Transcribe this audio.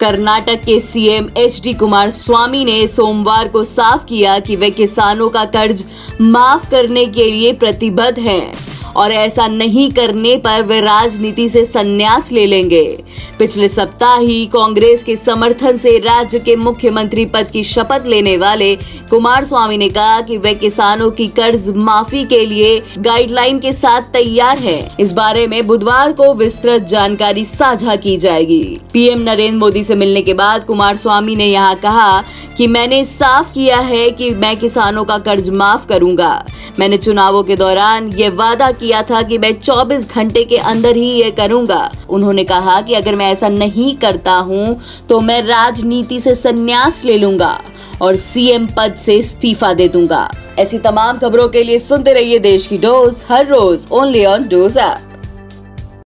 कर्नाटक के CM HD Kumar स्वामी ने सोमवार को साफ किया कि वे किसानों का कर्ज माफ करने के लिए प्रतिबद्ध हैं और ऐसा नहीं करने पर वे राजनीति से संन्यास ले लेंगे। पिछले सप्ताह ही कांग्रेस के समर्थन से राज्य के मुख्यमंत्री पद की शपथ लेने वाले कुमार स्वामी ने कहा कि वे किसानों की कर्ज माफी के लिए गाइडलाइन के साथ तैयार हैं। इस बारे में बुधवार को विस्तृत जानकारी साझा की जाएगी। पीएम नरेंद्र मोदी से मिलने के बाद कुमार स्वामी ने यहाँ कहा कि मैंने साफ किया है कि मैं किसानों का कर्ज माफ करूंगा। मैंने चुनावों के दौरान ये वादा किया था कि मैं 24 घंटे के अंदर ही ये करूंगा। उन्होंने कहा कि अगर मैं ऐसा नहीं करता हूं तो मैं राजनीति से संन्यास ले लूंगा और सीएम पद से इस्तीफा दे दूंगा। ऐसी तमाम खबरों के लिए सुनते रहिए देश की डोज हर रोज ओनली ऑन डोज ऐप।